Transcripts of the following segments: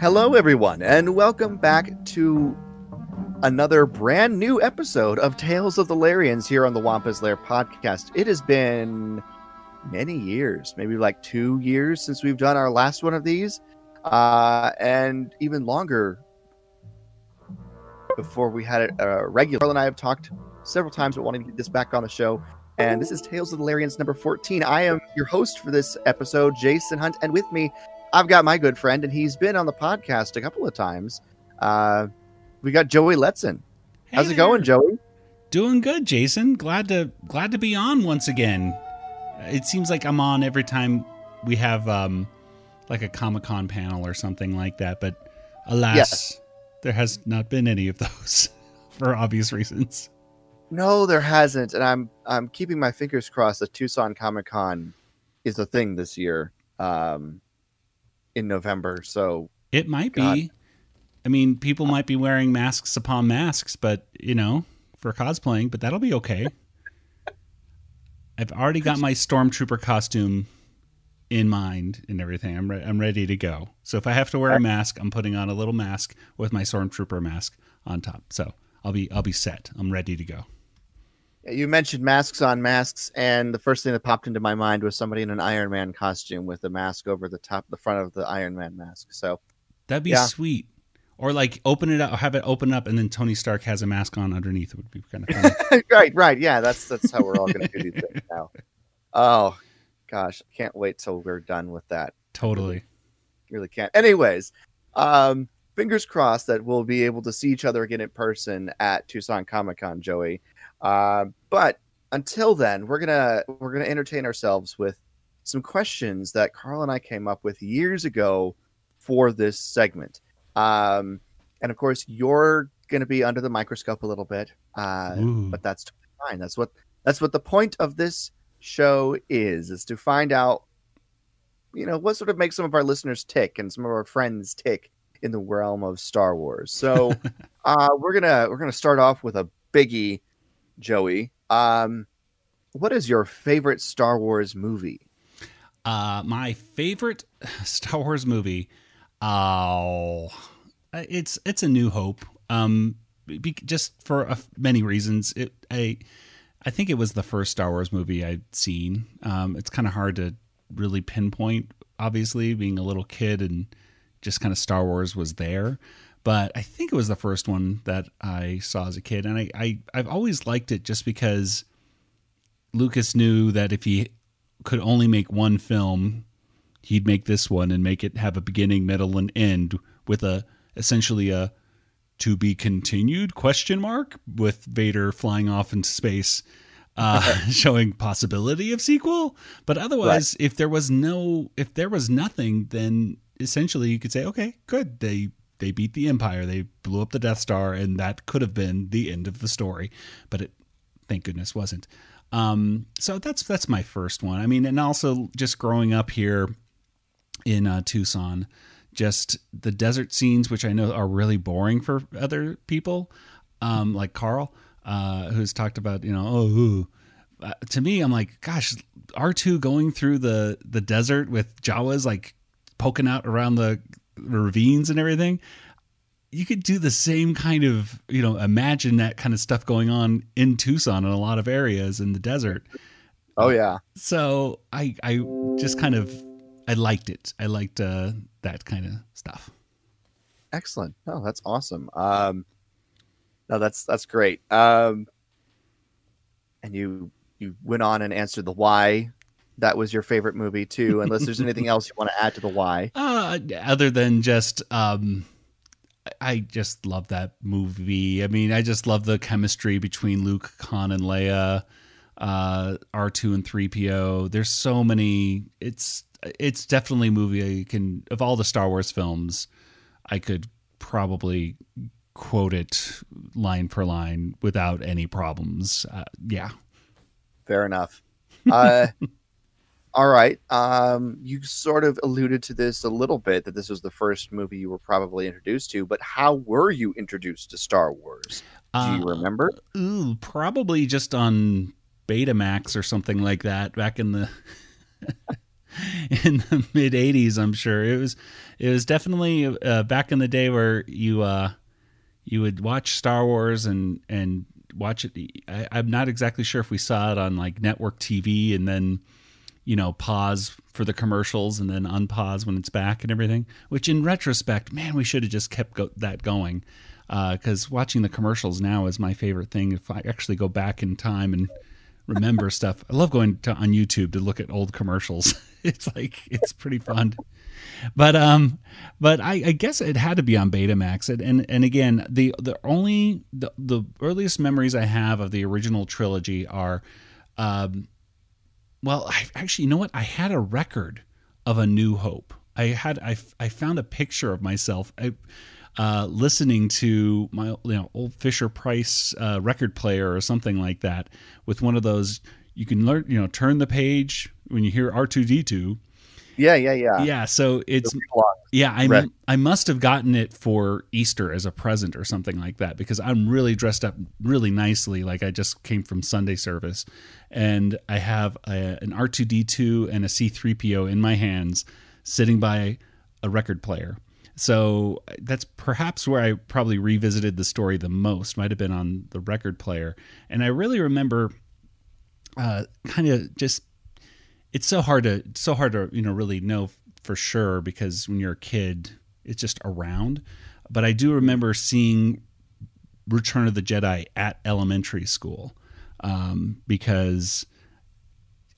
Hello, everyone, and welcome back to another brand new episode of Tales of the Larians here on the Wampa's Lair podcast. It has been many years, maybe like 2 years since we've done our last one of these, and even longer before we had it regular. Carl and I have talked several times about wanting to get this back on the show, and this is Tales of the Larians number 14. I am your host for this episode, Jason Hunt, and with me, I've got my good friend, and he's been on the podcast a couple of times. We got Joey Letson. Hey, how's it going, Joey? Doing good, Jason. Glad to be on once again. It seems like I'm on every time we have like a Comic-Con panel or something like that, but alas, yes, there has not been any of those for obvious reasons. No, there hasn't, and I'm keeping my fingers crossed that Tucson Comic Con is a thing this year. In November, so it might be. I mean, people might be wearing masks upon masks, but you know, for cosplaying, but that'll be okay. I've already got my stormtrooper costume in mind and everything. I'm ready to go. So if I have to wear a mask, I'm putting on a little mask with my stormtrooper mask on top. So I'll be set. I'm ready to go. You mentioned masks on masks, and the first thing that popped into my mind was somebody in an Iron Man costume with a mask over the top, the front of the Iron Man mask. So that'd be sweet. Or like open it up, have it open up, and then Tony Stark has a mask on underneath. It would be kind of funny. Right. Yeah, that's how we're all going to do these things now. Oh, gosh. I can't wait till we're done with that. Totally. Really can't. Anyways, fingers crossed that we'll be able to see each other again in person at Tucson Comic Con, Joey. But until then, we're gonna entertain ourselves with some questions that Carl and I came up with years ago for this segment. And of course, you're gonna be under the microscope a little bit, but that's totally fine. That's what the point of this show is to find out, you know, what sort of makes some of our listeners tick and some of our friends tick in the realm of Star Wars. So we're gonna start off with a biggie. Joey, what is your favorite Star Wars movie? My favorite Star Wars movie, it's A New Hope. Just for many reasons. I think it was the first Star Wars movie I'd seen. It's kind of hard to really pinpoint, obviously, being a little kid and just kind of Star Wars was there. But I think it was the first one that I saw as a kid. And I've always liked it just because Lucas knew that if he could only make one film, he'd make this one and make it have a beginning, middle, and end with essentially a to be continued question mark with Vader flying off into space, showing possibility of sequel. But otherwise, right, if there was nothing, then essentially you could say, okay, good. They beat the Empire, they blew up the Death Star, and that could have been the end of the story. But it, thank goodness, wasn't. So that's my first one. I mean, and also just growing up here in Tucson, just the desert scenes, which I know are really boring for other people, like Carl, who's talked about, you know, to me, I'm like, gosh, R2 going through the desert with Jawas, like poking out around the ravines and everything. You could do the same kind of, you know, imagine that kind of stuff going on in Tucson in a lot of areas in the desert. Oh yeah. So I just kind of, I liked it. I liked that kind of stuff. Excellent. Oh, that's awesome. No, that's great. And you went on and answered the why that was your favorite movie too, unless there's anything else you want to add to the why. Other than just, I just love that movie. I mean, I just love the chemistry between Luke, Han, and Leia, R2 and 3PO. There's so many. It's definitely a movie you can, of all the Star Wars films, I could probably quote it line for line without any problems. Yeah. Fair enough. All right. You sort of alluded to this a little bit, that this was the first movie you were probably introduced to, but how were you introduced to Star Wars? Do you remember? Probably just on Betamax or something like that back in the in the mid '80s. I'm sure it was definitely back in the day where you would watch Star Wars and watch it. I'm not exactly sure if we saw it on like network TV and then, you know, pause for the commercials and then unpause when it's back and everything, which in retrospect, man, we should have just kept that going. Cause watching the commercials now is my favorite thing. If I actually go back in time and remember stuff, I love going on YouTube to look at old commercials. It's like, it's pretty fun, but I guess it had to be on Betamax. And again, the earliest memories I have of the original trilogy are, well, I actually, you know what? I had a record of A New Hope. I found a picture of myself listening to my old Fisher-Price record player or something like that, with one of those you can learn, turn the page when you hear R2-D2. Yeah. So it's I must have gotten it for Easter as a present or something like that, because I'm really dressed up really nicely. Like I just came from Sunday service and I have an R2-D2 and a C-3PO in my hands sitting by a record player. So that's perhaps where I probably revisited the story the most, might've been on the record player. And I really remember kind of just, it's so hard to really know for sure, because when you're a kid, it's just around. But I do remember seeing Return of the Jedi at elementary school, because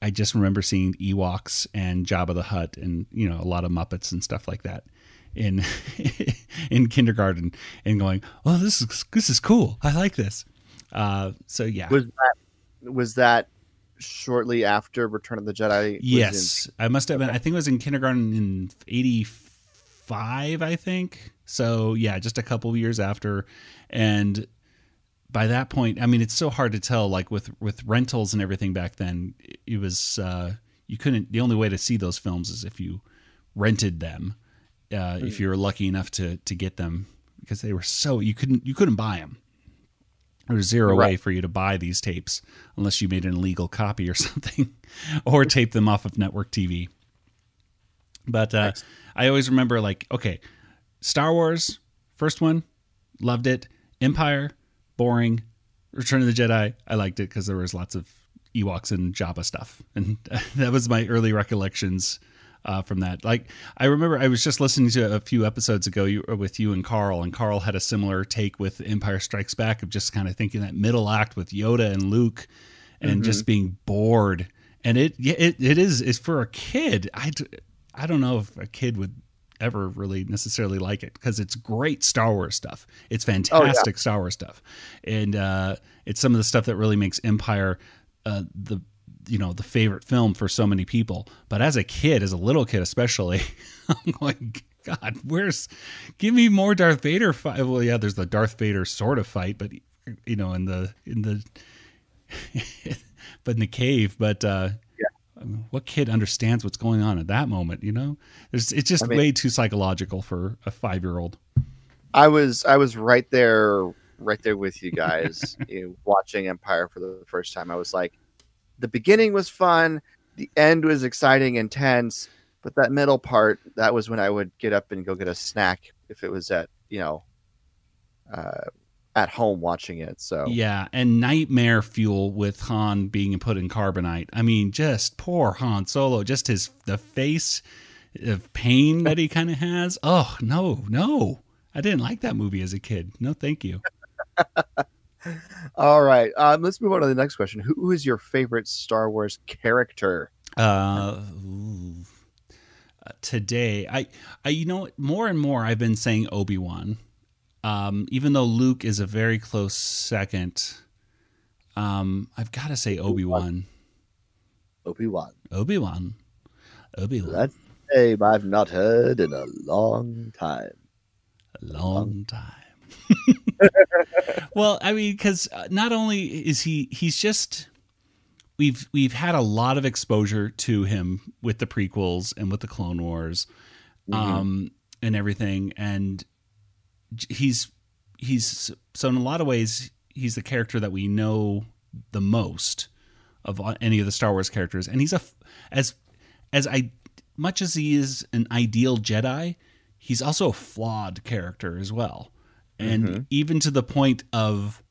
I just remember seeing Ewoks and Jabba the Hutt and a lot of Muppets and stuff like that in kindergarten, and going, "Oh, this is cool. I like this." So yeah, was that shortly after Return of the Jedi? Yes, I must have been. I think it was in kindergarten in '85, I think. So yeah, just a couple of years after. And by that point, I mean, it's so hard to tell, like with rentals and everything back then, it was, you couldn't, the only way to see those films is if you rented them, if you were lucky enough to get them, because they were so, you couldn't buy them. There's zero way for you to buy these tapes unless you made an illegal copy or something, or tape them off of network TV. But I always remember, like, okay, Star Wars, first one, loved it. Empire, boring. Return of the Jedi, I liked it because there was lots of Ewoks and Jabba stuff. And that was my early recollections from that. Like, I remember I was just listening to a few episodes ago with you and Carl had a similar take with Empire Strikes Back, of just kind of thinking that middle act with Yoda and Luke and just being bored. And it is for a kid. I don't know if a kid would ever really necessarily like it, because it's great Star Wars stuff. It's fantastic Star Wars stuff. And it's some of the stuff that really makes Empire the favorite film for so many people. But as a kid, as a little kid especially, I'm going, God, give me more Darth Vader fight. Well, yeah, there's the Darth Vader sort of fight, but in the cave. But I mean, what kid understands what's going on at that moment? It's just way too psychological for a 5-year-old. I was right there with you guys, watching Empire for the first time. I was like, the beginning was fun, the end was exciting and tense, but that middle part, that was when I would get up and go get a snack if it was at, at home watching it. So yeah, and nightmare fuel with Han being put in carbonite. I mean, just poor Han Solo, just the face of pain that he kind of has. Oh, no. I didn't like that movie as a kid. No, thank you. All right, let's move on to the next question. Who is your favorite Star Wars character? Today, I more and more I've been saying Obi-Wan, even though Luke is a very close second. I've got to say Obi-Wan. That's a name I've not heard in a long time. Well, I mean, because not only is he's just, we've had a lot of exposure to him with the prequels and with the Clone Wars, and everything. And he's so in a lot of ways, he's the character that we know the most of any of the Star Wars characters. And he's as much as he is an ideal Jedi, he's also a flawed character as well. And even to the point of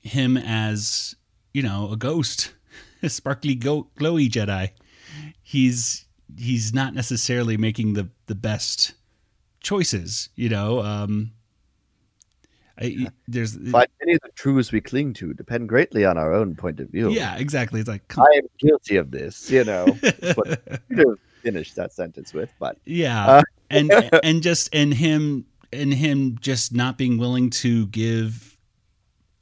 him as, you know, a ghost, a sparkly, glowy Jedi, he's not necessarily making the best choices, you know. There's By many of the truths we cling to depend greatly on our own point of view. Yeah, exactly. It's like, I am guilty of this, you know. That's what you could have finished that sentence with, but yeah, and him just not being willing to give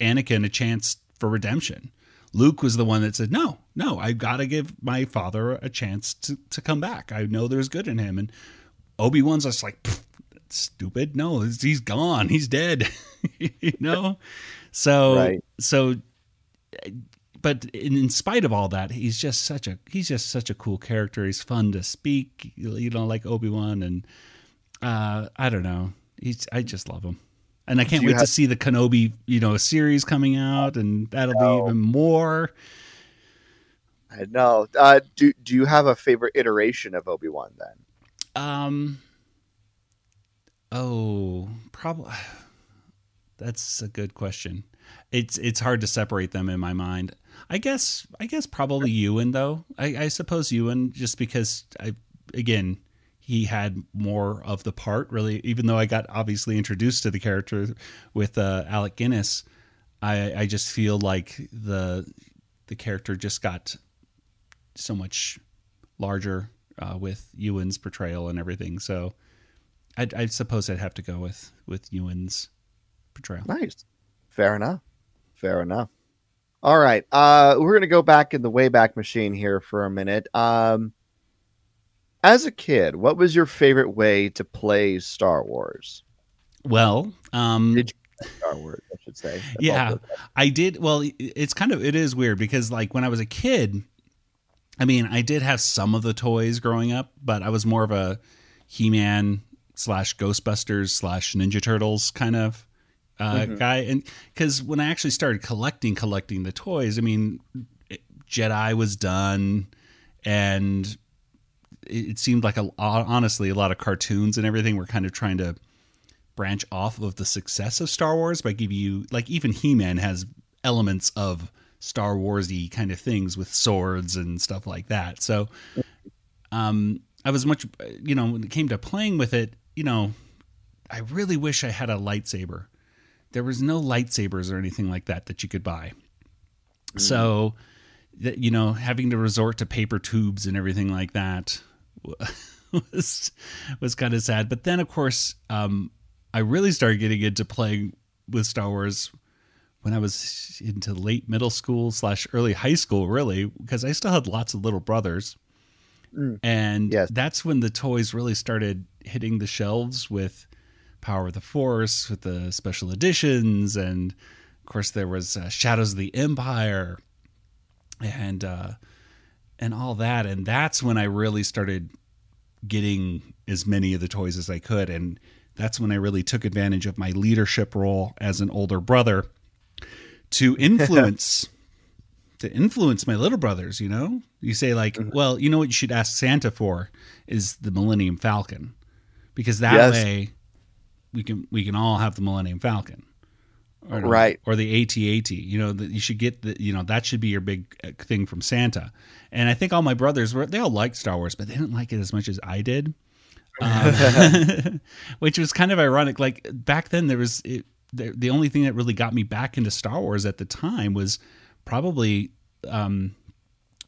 Anakin a chance for redemption. Luke was the one that said, no, I got to give my father a chance to come back. I know there's good in him. And Obi-Wan's just like, that's stupid. No, he's gone. He's dead. You know? So, right. But in spite of all that, he's just such a cool character. He's fun to speak, you know, like Obi-Wan. And I don't know. I just love him. And I can't wait to see the Kenobi, you know, series coming out, and that'll be even more. I know. Do you have a favorite iteration of Obi-Wan then? Probably. That's a good question. It's hard to separate them in my mind. I guess probably Ewan though. I suppose Ewan, just because he had more of the part, really, even though I got obviously introduced to the character with Alec Guinness. I just feel like the character just got so much larger with Ewan's portrayal and everything. So I suppose I'd have to go with Ewan's portrayal. Nice. Fair enough. All right. We're going to go back in the Wayback Machine here for a minute. As a kid, what was your favorite way to play Star Wars? Well, did you play Star Wars, I should say. Yeah, I did. Well, it is weird because, like, when I was a kid, I mean, I did have some of the toys growing up, but I was more of a He-Man / Ghostbusters / Ninja Turtles kind of guy. And because when I actually started collecting the toys, I mean, Jedi was done, and it seemed like honestly a lot of cartoons and everything were kind of trying to branch off of the success of Star Wars by giving you, like, even He-Man has elements of Star Wars-y kind of things with swords and stuff like that. So I was much, you know, when it came to playing with it, you know, I really wish I had a lightsaber. There was no lightsabers or anything like that you could buy. Mm. So, you know, having to resort to paper tubes and everything like that was kind of sad. But then, of course, I really started getting into playing with Star Wars when I was into late middle school / early high school, really, because I still had lots of little brothers. Mm. And That's when the toys really started hitting the shelves with Power of the Force, with the special editions. And, of course, there was Shadows of the Empire and all that. And that's when I really started getting as many of the toys as I could. And that's when I really took advantage of my leadership role as an older brother to influence, my little brothers. You know, you say, like, well, you know what you should ask Santa for is the Millennium Falcon, because that way we can all have the Millennium Falcon. Or the AT-AT, you know, that you should get that should be your big thing from Santa. And I think all my brothers they all liked Star Wars, but they didn't like it as much as I did, which was kind of ironic. Like, back then the only thing that really got me back into Star Wars at the time was probably, when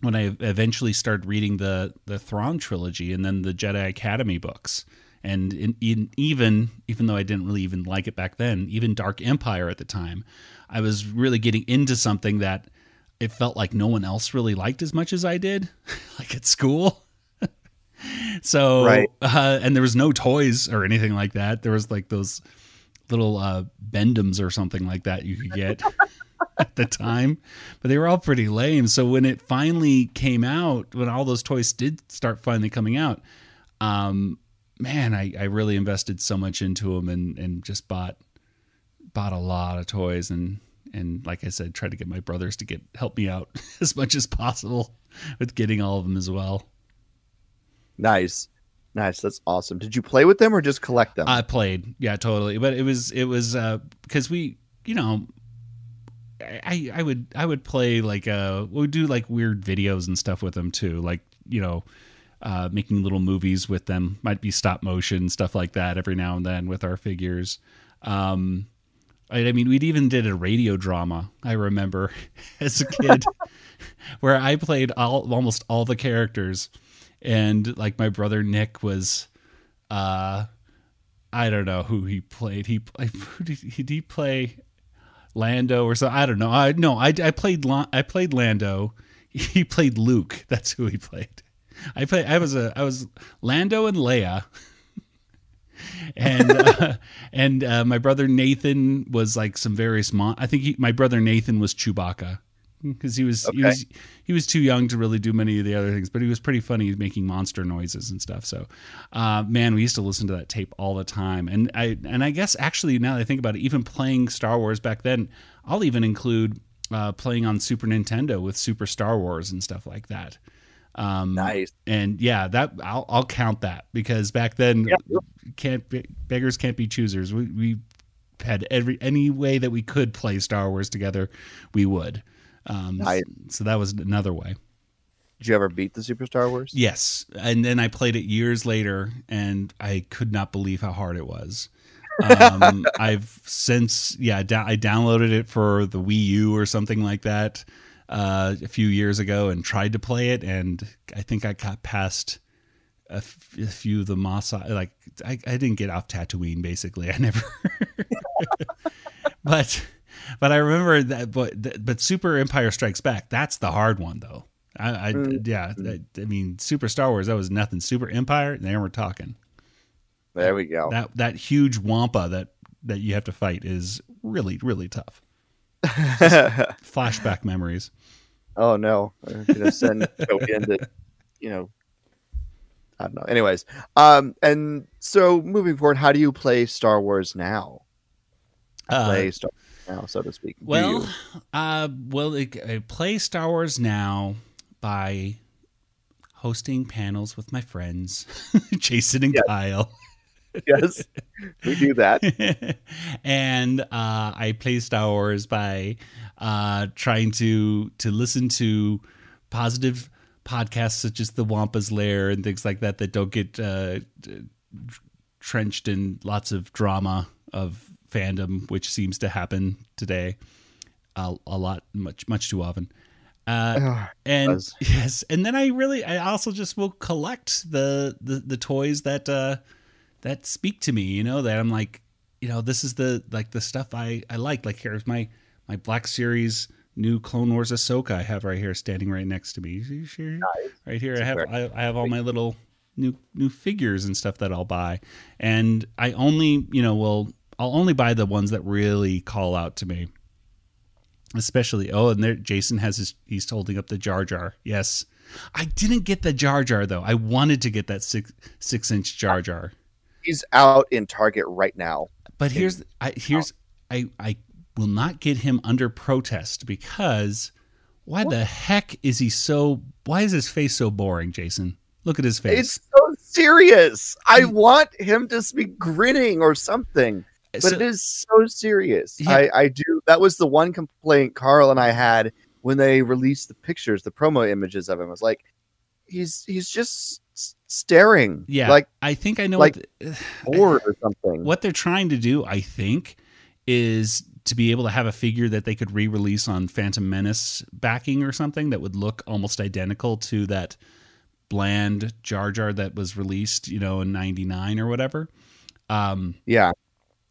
I eventually started reading the Thrawn trilogy and then the Jedi Academy books. And even though I didn't really even like it back then, even Dark Empire at the time, I was really getting into something that it felt like no one else really liked as much as I did, like at school. So, and there was no toys or anything like that. There was, like, those little Bendems or something like that you could get at the time, but they were all pretty lame. So when it finally came out, when all those toys did start finally coming out, man, I really invested so much into them and just bought a lot of toys. And like I said, tried to get my brothers to help me out as much as possible with getting all of them as well. Nice. Nice. That's awesome. Did you play with them or just collect them? I played. Yeah, totally. But it was because we, you know, I would play like we would do like weird videos and stuff with them too. Like, you know, making little movies with them, might be stop motion, stuff like that every now and then with our figures. I mean, we'd even did a radio drama, I remember, as a kid, where I played almost all the characters. And like my brother Nick was, I don't know who he played. Did he play Lando or so? I don't know. I played Lando. He played Luke. That's who he played. I was Lando and Leia. And and my brother Nathan was like some various my brother Nathan was Chewbacca, because he was too young to really do many of the other things, but he was pretty funny making monster noises and stuff. So man, we used to listen to that tape all the time. And I guess actually, now that I think about it, even playing Star Wars back then, I'll even include playing on Super Nintendo with Super Star Wars and stuff like that. Nice. And yeah, that I'll count that, because back then, yeah, beggars can't be choosers. We had any way that we could play Star Wars together, we would. Nice. So that was another way. Did you ever beat the Super Star Wars? Yes. And then I played it years later and I could not believe how hard it was. I've since, I downloaded it for the Wii U or something like that. A few years ago, and tried to play it, and I think I got past a few of the Maasai. Like I didn't get off Tatooine. Basically, I never. but I remember that. But Super Empire Strikes Back. That's the hard one, though. I mean, Super Star Wars, that was nothing. Super Empire, and then we're talking. There we go. That huge Wampa that you have to fight is really, really tough. Flashback memories. Oh no! I'm gonna send Joey into, you know, I don't know. Anyways, and so moving forward, how do you play Star Wars now? Play Star Wars now, so to speak. Well, I play Star Wars now by hosting panels with my friends, Jason and Kyle. Yes, we do that. And I play Star Wars by trying to listen to positive podcasts such as the Wampa's Lair and things like that don't get trenched in lots of drama of fandom, which seems to happen today a lot, much too often. And then I also just will collect the toys that. That speak to me, you know, that I'm like, you know, this is the stuff I like. Like, here's my Black Series new Clone Wars Ahsoka I have right here, standing right next to me. Nice. Right here. I have all my little new figures and stuff that I'll buy. And I only, you know, I'll only buy the ones that really call out to me. Especially, Jason he's holding up the Jar Jar. Yes. I didn't get the Jar Jar though. I wanted to get that six inch Jar Jar. He's out in Target right now. But I will not get him under protest, because why is his face so boring, Jason? Look at his face. It's so serious. I want him to be grinning or something. But it is so serious. Yeah. I do. That was the one complaint Carl and I had when they released the pictures, the promo images of him. I was like, he's just staring. Yeah, like I think I know, like bored or something. What they're trying to do, I think, is to be able to have a figure that they could re-release on Phantom Menace backing or something that would look almost identical to that bland Jar Jar that was released, you know, in '99 or whatever. Yeah.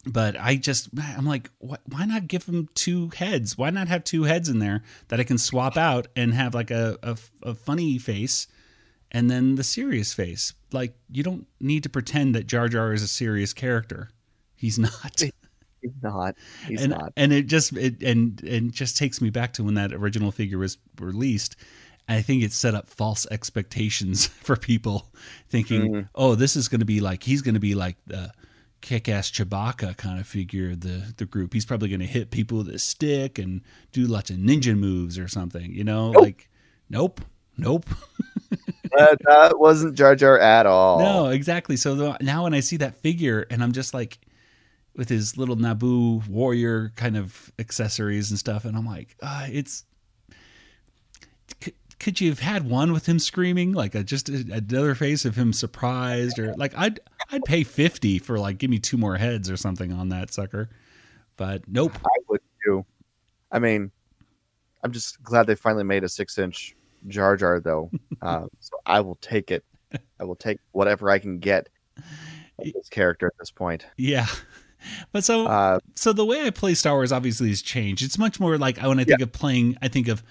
But I'm like, why not give him two heads? Why not have two heads in there that I can swap out and have like a funny face? And then the serious face. Like, you don't need to pretend that Jar Jar is a serious character. He's not. He's not. He's not. And it just takes me back to when that original figure was released. I think it set up false expectations for people, thinking, this is going to be like, he's going to be like the kick-ass Chewbacca kind of figure of the group. He's probably going to hit people with a stick and do lots of ninja moves or something. You know, nope. Nope. That wasn't Jar Jar at all. No, exactly. So now when I see that figure and I'm just like, with his little Naboo warrior kind of accessories and stuff, and I'm like, it's... Could you have had one with him screaming, like another face of him surprised, or like I'd pay $50 for like give me two more heads or something on that sucker, but nope. I would too. I mean, I'm just glad they finally made a 6-inch Jar Jar though, so I will take it. I will take whatever I can get of this character at this point. Yeah. But so the way I play Star Wars obviously has changed. It's much more like when I think of playing, I think of,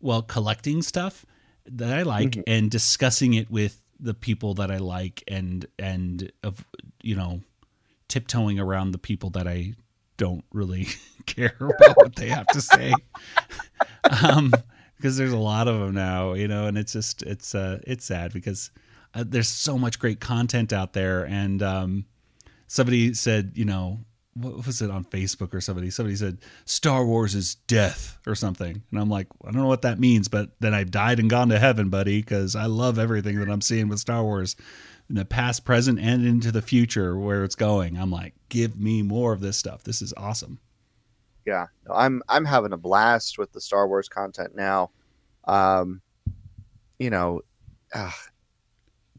well, collecting stuff that I like and discussing it with the people that I like and you know, tiptoeing around the people that I don't really care about what they have to say. Because there's a lot of them now, you know, and it's just, it's sad because there's so much great content out there. And somebody said, you know, what was it on Facebook or somebody said Star Wars is death or something. And I'm like, I don't know what that means, but then I've died and gone to heaven, buddy. 'Cause I love everything that I'm seeing with Star Wars in the past, present, and into the future where it's going. I'm like, give me more of this stuff. This is awesome. Yeah. I'm having a blast with the Star Wars content now. You know,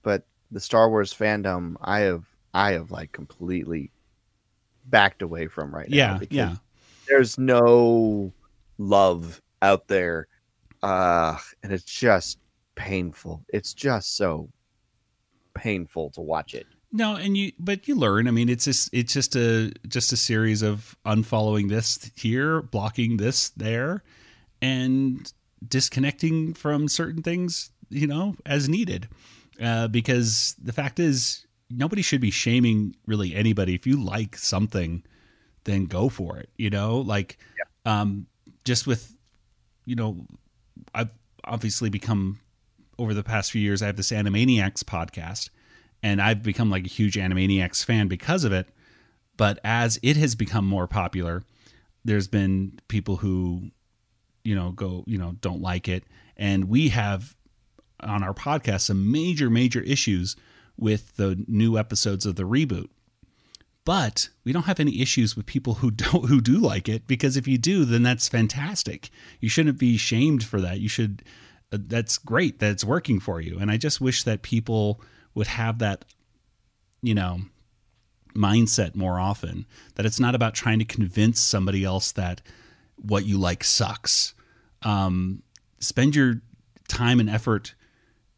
but the Star Wars fandom, I have like completely backed away from right now. Yeah, because there's no love out there, and it's just painful. It's just so painful to watch it. No, and you learn. I mean, it's just a series of unfollowing this here, blocking this there, and disconnecting from certain things, you know, as needed. Because the fact is, nobody should be shaming really anybody. If you like something, then go for it. You know, like, just with, you know, I've obviously become over the past few years, I have this Animaniacs podcast and I've become like a huge Animaniacs fan because of it. But as it has become more popular, there's been people who, you know, go, you know, don't like it. And we have on our podcast some major, major issues with the new episodes of the reboot, but we don't have any issues with people who do like it, because if you do, then that's fantastic. You shouldn't be shamed for that. You should, that's great that it's working for you. And I just wish that people would have that, you know, mindset more often, that it's not about trying to convince somebody else that what you like sucks. Spend your time and effort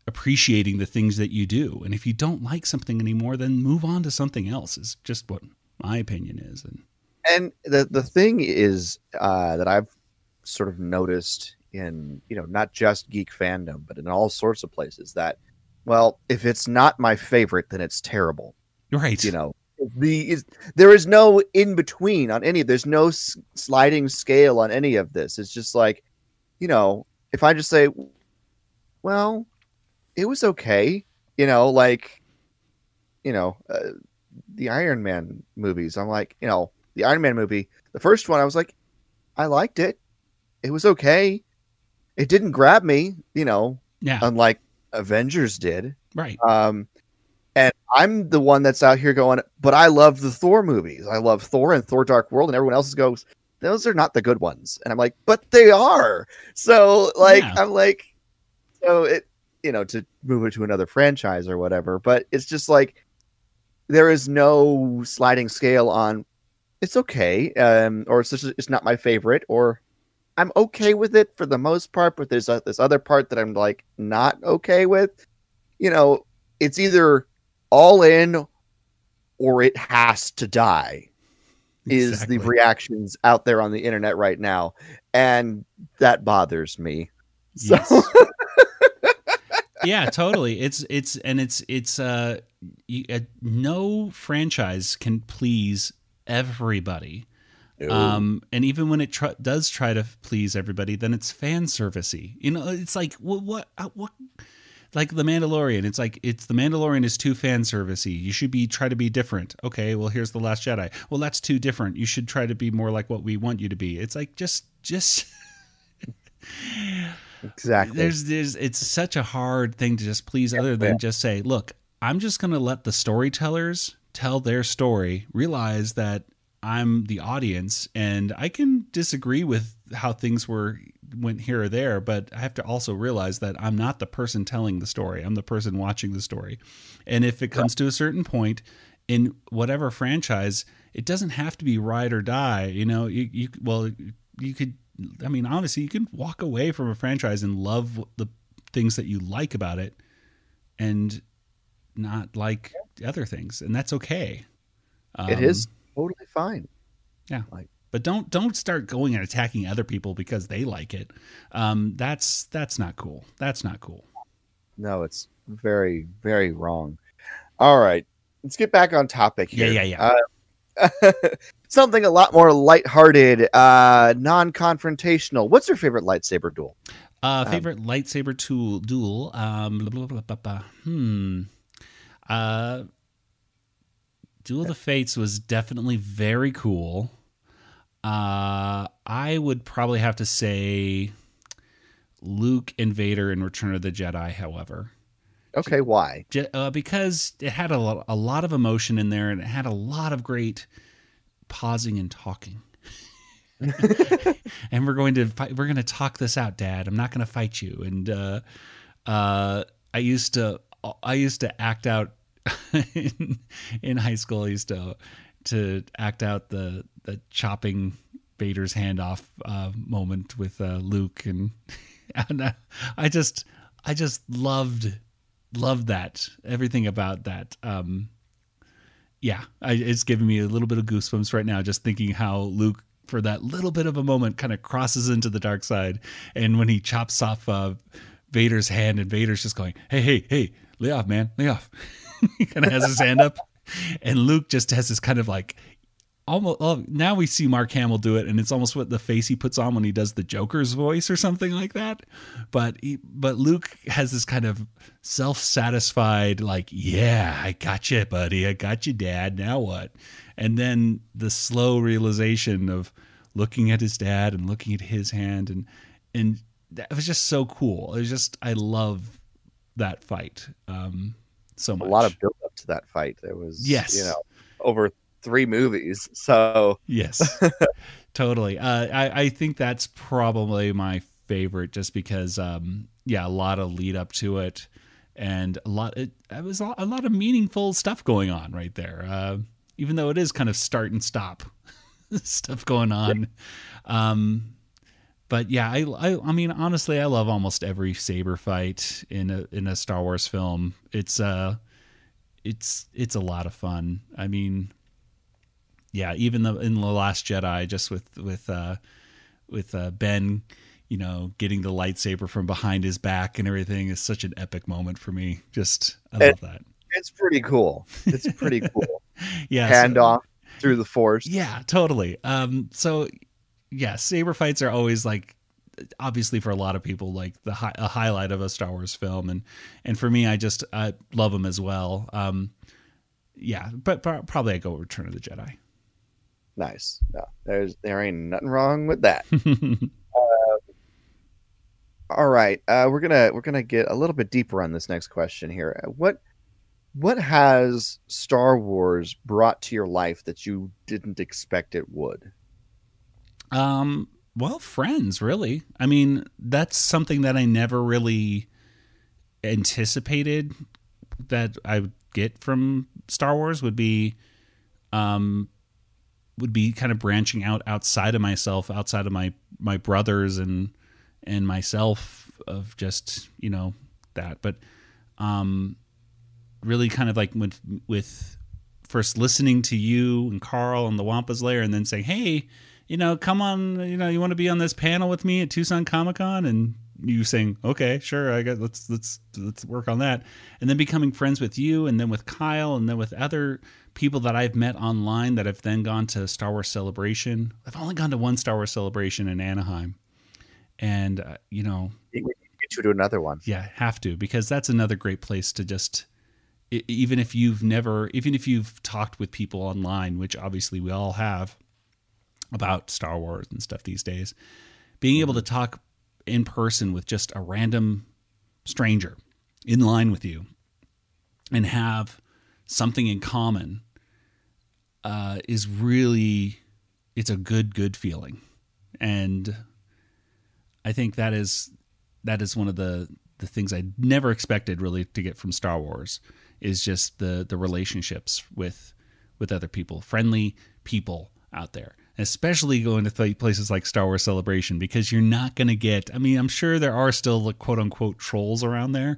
appreciating the things that you do. And if you don't like something anymore, then move on to something else, is just what my opinion is. And the thing is, that I've sort of noticed in, you know, not just geek fandom, but in all sorts of places, that, well, if it's not my favorite, then it's terrible. Right. You know, there is no in between on any, there's no sliding scale on any of this. It's just like, you know, if I just say, well, it was okay, you know, like, you know, the Iron Man movies. I'm like, you know, the Iron Man movie, the first one, I was like, I liked it. It was okay. It didn't grab me, you know, unlike Avengers did. Right. And I'm the one that's out here going, but I love the Thor movies. I love Thor and Thor Dark World, and everyone else goes, those are not the good ones. And I'm like, but they are. So like, I'm like, so it, you know, to move it to another franchise or whatever. But it's just like, there is no sliding scale on it's okay. Or it's just, it's not my favorite, or I'm okay with it for the most part, but there's this other part that I'm like, not okay with, you know, it's either all in or it has to die is the reactions out there on the internet right now. And that bothers me. Yes. So yeah, totally. No franchise can please everybody. No. And even when it does try to please everybody, then it's fan servicey. You know, it's like, what, like The Mandalorian. It's like, The Mandalorian is too fan servicey. You should try to be different. Okay, well, here's The Last Jedi. Well, that's too different. You should try to be more like what we want you to be. It's like, just Exactly. It's such a hard thing to just please, other than just say, look, I'm just going to let the storytellers tell their story, realize that I'm the audience and I can disagree with how things went here or there, but I have to also realize that I'm not the person telling the story. I'm the person watching the story. And if it comes to a certain point in whatever franchise, it doesn't have to be ride or die. You know, you could, I mean, honestly, you can walk away from a franchise and love the things that you like about it and not like other things. And that's okay. It is totally fine. Yeah. But don't start going and attacking other people because they like it. That's not cool. That's not cool. No, it's very, very wrong. All right. Let's get back on topic here. Yeah. Something a lot more lighthearted, non-confrontational. What's your favorite lightsaber duel? Favorite lightsaber duel? Duel of the Fates was definitely very cool. I would probably have to say Luke and Vader in Return of the Jedi, however. Okay, why? Because it had a lot of emotion in there, and it had a lot of great pausing and talking. And we're going to talk this out, Dad. I'm not going to fight you. And I used to act out in high school. I used to act out the chopping Vader's hand off moment with Luke, and I just loved that, everything about that. It's giving me a little bit of goosebumps right now, just thinking how Luke, for that little bit of a moment, kind of crosses into the dark side. And when he chops off Vader's hand, and Vader's just going, hey, lay off, man, lay off. He kind of has his hand up, and Luke just has this kind of like, almost, now we see Mark Hamill do it, and it's almost what the face he puts on when he does the Joker's voice or something like that. But Luke has this kind of self-satisfied, like, yeah, I got you, buddy. I got you, Dad. Now what? And then the slow realization of looking at his dad and looking at his hand, and that was just so cool. It was just, I love that fight so much. A lot of build up to that fight. There was, over 3 movies, so yes. Totally. I think that's probably my favorite, just because a lot of lead up to it, and a lot of meaningful stuff going on right there, even though it is kind of start and stop stuff going on. But yeah, I mean, honestly, I love almost every saber fight in a Star Wars film. It's a lot of fun. I mean, yeah, even in The Last Jedi, just with Ben, getting the lightsaber from behind his back and everything, is such an epic moment for me. I love that. It's pretty cool. Yeah, handoff through the Force. Yeah, totally. Saber fights are always, like, obviously for a lot of people, like a highlight of a Star Wars film, and for me, I love them as well. But probably I go Return of the Jedi. Nice. No, there ain't nothing wrong with that. All right, we're gonna get a little bit deeper on this next question here. What has Star Wars brought to your life that you didn't expect it would? Well, friends, really. I mean, that's something that I never really anticipated that I would get from Star Wars, would be kind of branching out outside of myself, outside of my brothers and myself, of just, that. But really kind of like with first listening to you and Carl and the Wampa's Lair, and then saying, hey, come on, you want to be on this panel with me at Tucson Comic Con? And you saying, okay, sure, I guess let's work on that. And then becoming friends with you, and then with Kyle, and then with other people that I've met online that have then gone to Star Wars Celebration. I've only gone to one Star Wars Celebration in Anaheim. And, we need to get you to another one. Yeah, have to, because that's another great place to just, even if you've talked with people online, which obviously we all have, about Star Wars and stuff these days, being able to talk in person with just a random stranger in line with you and have something in common is really, it's a good feeling. And I think that is one of the things I never expected really to get from Star Wars, is just the relationships with other people, friendly people out there, especially going to places like Star Wars Celebration, because you're not going to get, I mean, I'm sure there are still the quote unquote trolls around there,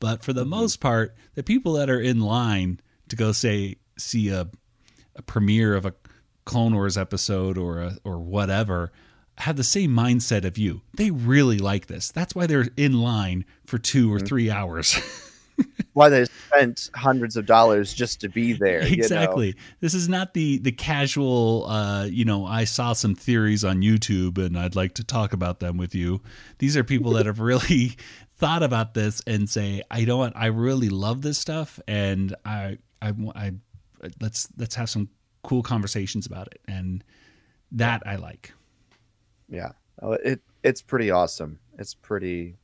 but for the most part, the people that are in line to go see a premiere of a Clone Wars episode or whatever have the same mindset of you. They really like this. That's why they're in line for 2 or 3 hours. Why they spent hundreds of dollars just to be there. Exactly. You know? This is not the casual, I saw some theories on YouTube and I'd like to talk about them with you. These are people that have really thought about this and say, I really love this stuff. And let's have some cool conversations about it. And that I like. Yeah. It's pretty awesome. It's pretty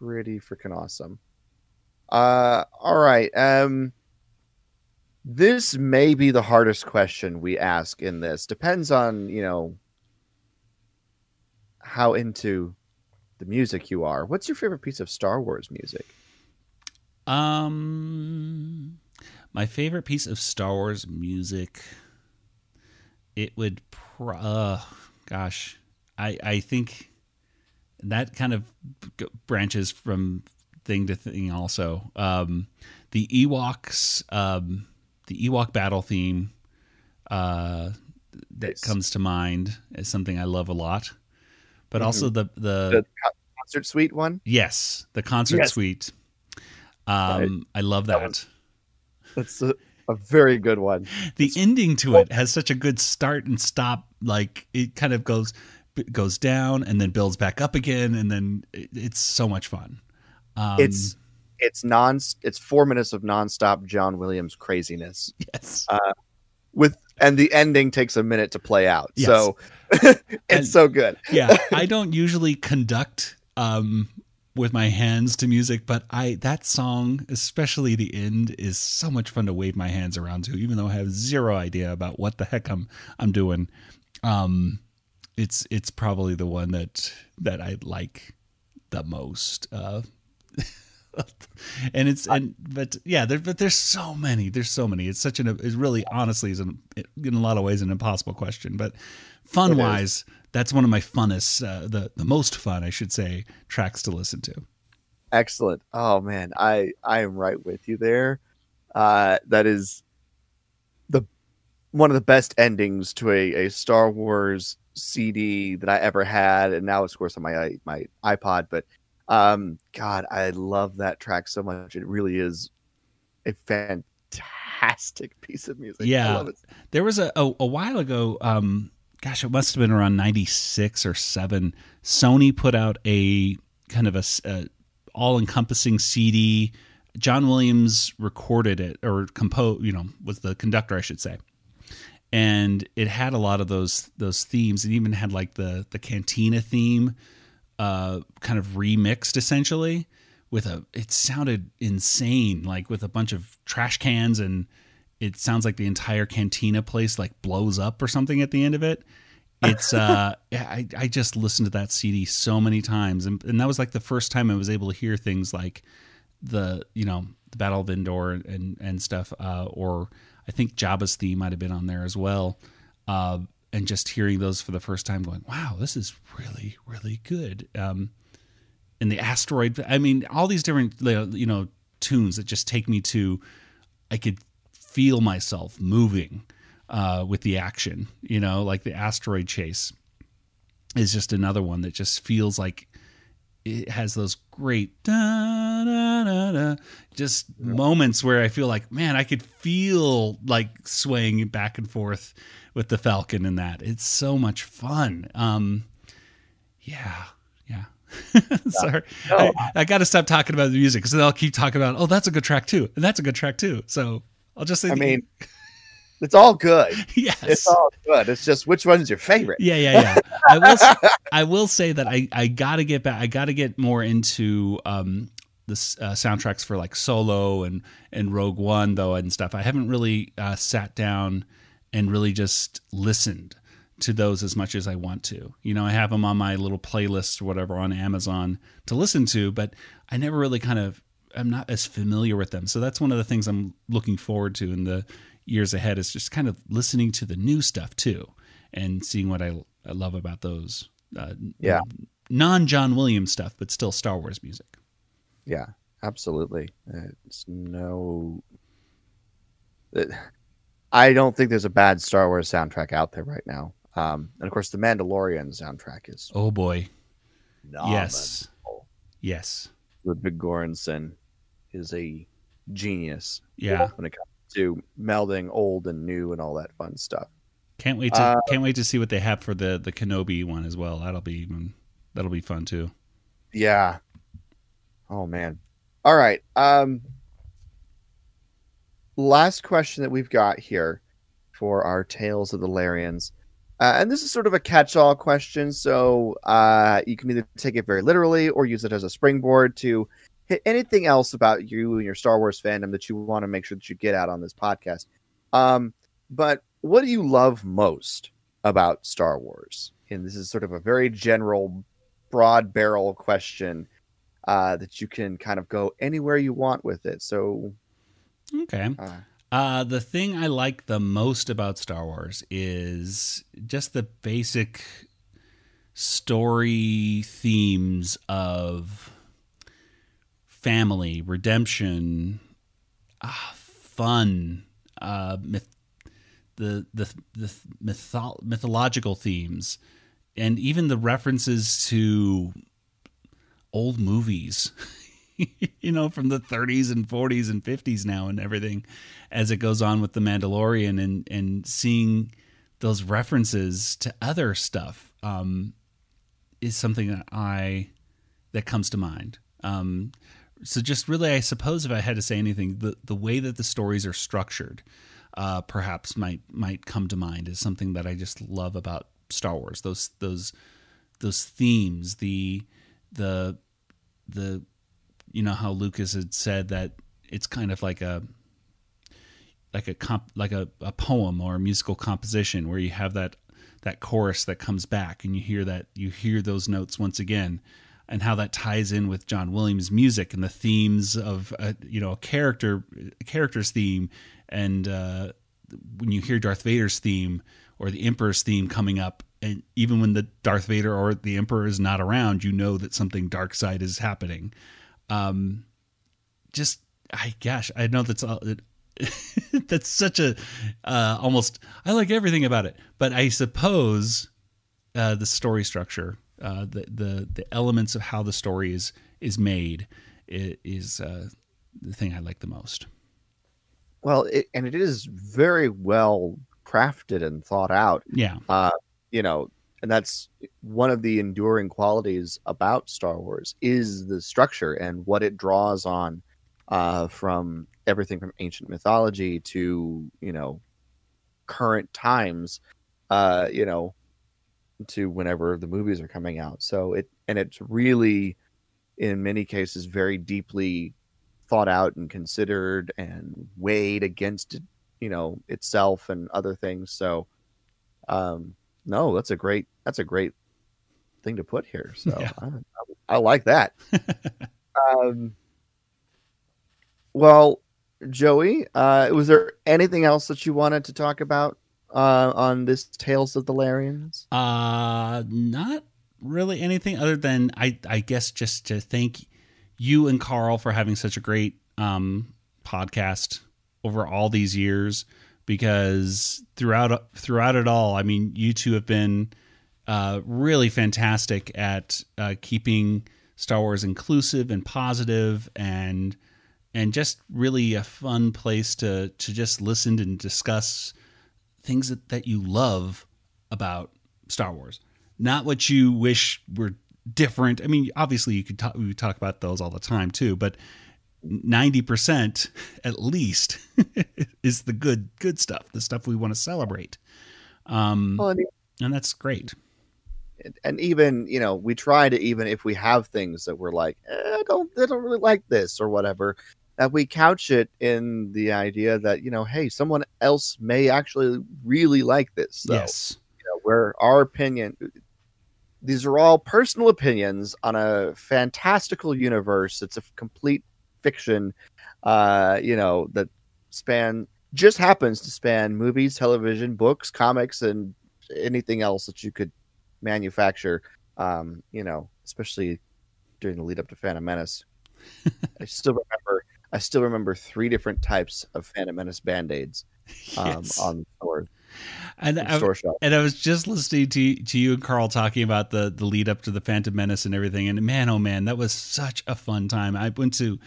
freaking awesome. All right. This may be the hardest question we ask in this. Depends on, how into the music you are. What's your favorite piece of Star Wars music? My favorite piece of Star Wars music, it would I think that kind of branches from thing to thing also. The Ewok battle theme that comes to mind is something I love a lot, but also the concert suite one. Yes. The concert suite. Right. I love that. That's a very good one. The ending to it has such a good start and stop. Like it kind of goes down and then builds back up again. And then it's so much fun. It's 4 minutes of nonstop John Williams craziness. Yes. And the ending takes a minute to play out. Yes. So it's so good. Yeah. I don't usually conduct with my hands to music, but that song, especially the end, is so much fun to wave my hands around to, even though I have zero idea about what the heck I'm doing. It's probably the one that I like the most. There's so many. There's so many. It's such it really honestly is in a lot of ways an impossible question, but fun wise, that's one of my funnest, the most fun, I should say, tracks to listen to. Excellent. Oh man, I am right with you there. That is one of the best endings to a Star Wars CD that I ever had, and now it's of course on my iPod, but. God, I love that track so much. It really is a fantastic piece of music. Yeah. I love it. There was a while ago, it must have been around 96 or 7. Sony put out a kind of a all-encompassing CD. John Williams recorded it or composed, was the conductor, I should say. And it had a lot of those themes. It even had like the Cantina theme. Kind of remixed essentially it sounded insane, like with a bunch of trash cans, and it sounds like the entire Cantina place like blows up or something at the end of it. It's I just listened to that CD so many times, and that was like the first time I was able to hear things like the Battle of Endor and stuff, or I think Jabba's theme might have been on there as well. And just hearing those for the first time going, wow, this is really, really good. And the asteroid, I mean, all these different, tunes that just take me to, I could feel myself moving with the action, like the asteroid chase is just another one that just feels like it has those great da, da, da, da, just moments where I feel like, man, I could feel like swaying back and forth with the Falcon in that. It's so much fun. Yeah. Sorry. No. I got to stop talking about the music because then I'll keep talking about, oh, that's a good track too. And that's a good track too. So I'll just say, it's all good. Yes. It's all good. It's just, which one's your favorite? Yeah. I will say that I got to get back. I got to get more into the soundtracks for like Solo and Rogue One, though, and stuff. I haven't really sat down and really just listened to those as much as I want to. You know, I have them on my little playlist or whatever on Amazon to listen to, but I never really kind of, I'm not as familiar with them. So that's one of the things I'm looking forward to in the years ahead, is just kind of listening to the new stuff too and seeing what I love about those non-John Williams stuff, but still Star Wars music. Yeah, absolutely. I don't think there's a bad Star Wars soundtrack out there right now. And of course, the Mandalorian soundtrack is. Oh boy. Novel. Yes. Yes. Ludwig Göransson is a genius. Yeah. When it comes to melding old and new and all that fun stuff. Can't wait to see what they have for the Kenobi one as well. That'll be fun too. Yeah. Oh man. All right. Last question that we've got here for our Tales of the Larians. And this is sort of a catch-all question, so you can either take it very literally or use it as a springboard to hit anything else about you and your Star Wars fandom that you want to make sure that you get out on this podcast. But what do you love most about Star Wars? And this is sort of a very general, broad barrel question that you can kind of go anywhere you want with it. So, okay. The thing I like the most about Star Wars is just the basic story themes of family, redemption, fun, mythological themes, and even the references to old movies. You know, from the 30s and 40s and 50s now and everything, as it goes on with The Mandalorian and seeing those references to other stuff is something that comes to mind. So just really, I suppose if I had to say anything, the way that the stories are structured perhaps might come to mind is something that I just love about Star Wars. Those themes, the you know how Lucas had said that it's kind of like a poem or a musical composition where you have that chorus that comes back and you hear those notes once again, and how that ties in with John Williams' music and the themes of a character's theme, and when you hear Darth Vader's theme or the Emperor's theme coming up. And even when the Darth Vader or the Emperor is not around, you know that something dark side is happening. I know that's all. That's such a almost. I like everything about it, but I suppose the story structure, the elements of how the story is made, is the thing I like the most. Well, it is very well crafted and thought out. Yeah, you know. And that's one of the enduring qualities about Star Wars, is the structure and what it draws on from everything from ancient mythology to, you know, current times, you know, to whenever the movies are coming out. So it's really, in many cases, very deeply thought out and considered and weighed against, you know, itself and other things. So, no, that's a great thing to put here. So yeah. I like that. Well, Joey, was there anything else that you wanted to talk about on this Tales of the Larians? Not really anything other than I guess just to thank you and Carl for having such a great podcast over all these years. Because throughout it all, I mean, you two have been really fantastic at keeping Star Wars inclusive and positive, and just really a fun place to just listen and discuss things that you love about Star Wars. Not what you wish were different. I mean, obviously, we talk about those all the time too, but 90% at least is the good stuff, the stuff we want to celebrate. And that's great. and even, you know, we try to, even if we have things that we're like, I don't really like this or whatever, that we couch it in the idea that, you know, hey, someone else may actually really like this. So, yes. You know, where our opinion, these are all personal opinions on a fantastical universe. It's a complete fiction, you know, that span just happens to span movies, television, books, comics, and anything else that you could manufacture, you know, especially during the lead up to Phantom Menace. I still remember three different types of Phantom Menace Band-Aids on the sword. And I was just listening to you and Carl talking about the lead up to the Phantom Menace and everything. And man, oh man, that was such a fun time. I went to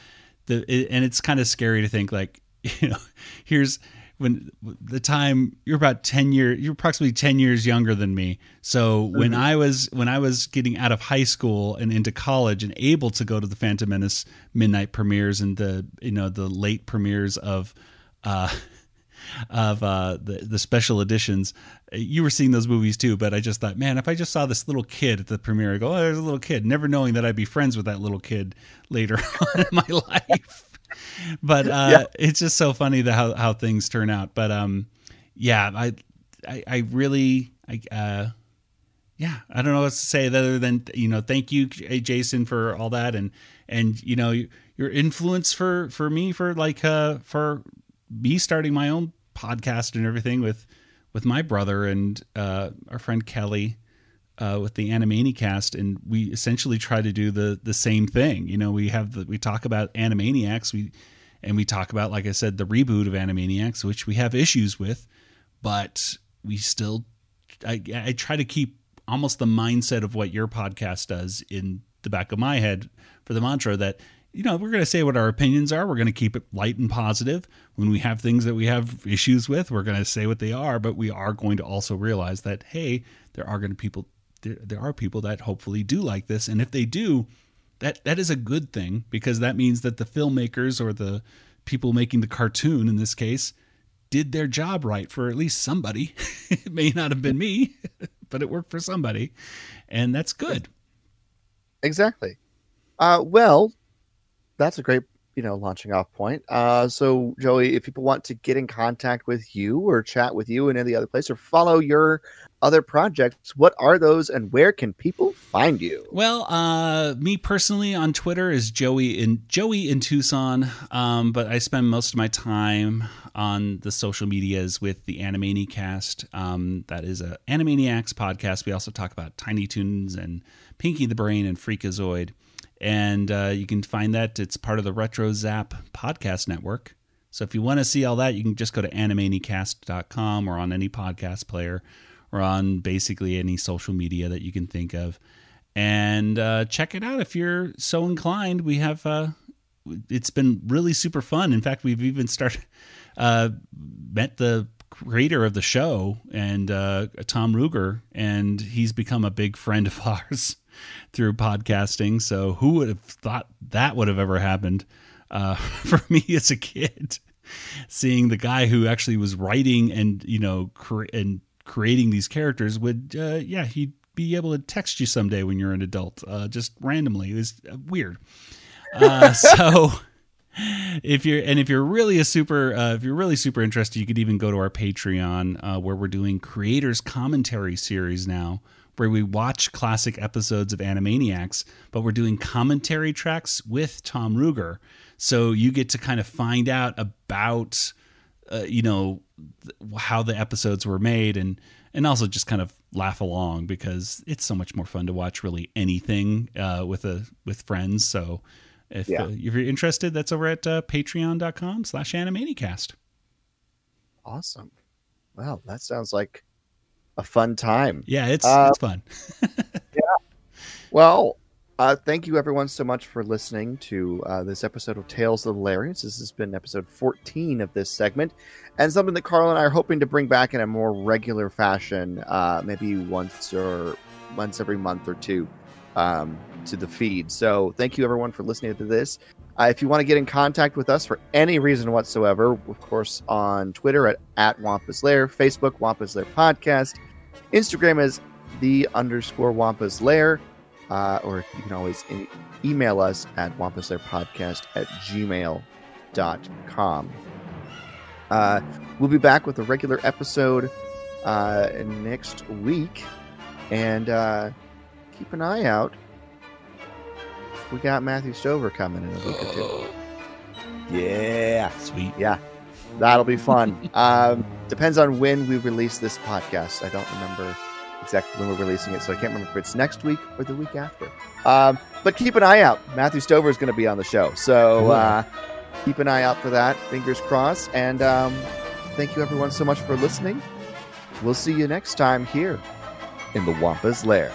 and it's kind of scary to think, like, you know, here's when the time you're approximately 10 years younger than me. So when I was getting out of high school and into college and able to go to the Phantom Menace midnight premieres and the, you know, the late premieres of the special editions, you were seeing those movies too. But I just thought, man, if I just saw this little kid at the premiere, I go, oh, there's a little kid, never knowing that I'd be friends with that little kid later on in my life. But it's just so funny how things turn out. But I don't know what to say other than, you know, thank you, Jason, for all that, and you know, your influence for me, for like for me starting my own podcast and everything with my brother and our friend Kelly with the Animaniacast, and we essentially try to do the same thing. You know, we talk about Animaniacs, and we talk about, like I said, the reboot of Animaniacs, which we have issues with, but we still, I try to keep almost the mindset of what your podcast does in the back of my head for the mantra that, you know, we're going to say what our opinions are. We're going to keep it light and positive. When we have things that we have issues with, we're going to say what they are, but we are going to also realize that, hey, there are people that hopefully do like this. And if they do, that is a good thing, because that means that the filmmakers or the people making the cartoon in this case did their job right for at least somebody. It may not have been me, but it worked for somebody. And that's good. Exactly. Well, that's a great, you know, launching off point. So Joey, if people want to get in contact with you or chat with you in any other place or follow your other projects, what are those and where can people find you? Well, me personally on Twitter is Joey in Tucson. But I spend most of my time on the social medias with the Animaniacast. That is a Animaniacs podcast. We also talk about Tiny Toons and Pinky the Brain and Freakazoid. And you can find that. It's part of the Retro Zap podcast network. So if you want to see all that, you can just go to animaniacast.com or on any podcast player or on basically any social media that you can think of. And check it out if you're so inclined. We have, it's been really super fun. In fact, we've even started, met the creator of the show and Tom Ruger, and he's become a big friend of ours through podcasting. So who would have thought that would have ever happened for me as a kid, seeing the guy who actually was writing and, you know, creating these characters would, he'd be able to text you someday when you're an adult, just randomly. It was weird. So if you're really super interested, you could even go to our Patreon, where we're doing creators commentary series now, where we watch classic episodes of Animaniacs, but we're doing commentary tracks with Tom Ruger. So you get to kind of find out about, you know, how the episodes were made and also just kind of laugh along, because it's so much more fun to watch really anything with friends. So if you're interested, that's over at patreon.com/Animaniacast. Awesome. Wow. That sounds like a fun time. Yeah, it's fun. Yeah. Well, thank you everyone so much for listening to this episode of Tales of the Larians. This has been episode 14 of this segment, and something that Carl and I are hoping to bring back in a more regular fashion, maybe once every month or two, to the feed. So thank you everyone for listening to this. If you want to get in contact with us for any reason whatsoever, of course, on Twitter at Wampa's Lair, Facebook, Wampa's Lair Podcast, Instagram is the_Wampa's Lair, or you can always email us at wampaslairpodcast@gmail.com. We'll be back with a regular episode next week, and keep an eye out. We got Matthew Stover coming in a week or two. Yeah. Sweet. Yeah. That'll be fun. Depends on when we release this podcast. I don't remember exactly when we're releasing it, so I can't remember if it's next week or the week after. But keep an eye out. Matthew Stover is going to be on the show. So keep an eye out for that. Fingers crossed. And thank you, everyone, so much for listening. We'll see you next time here in the Wampa's Lair.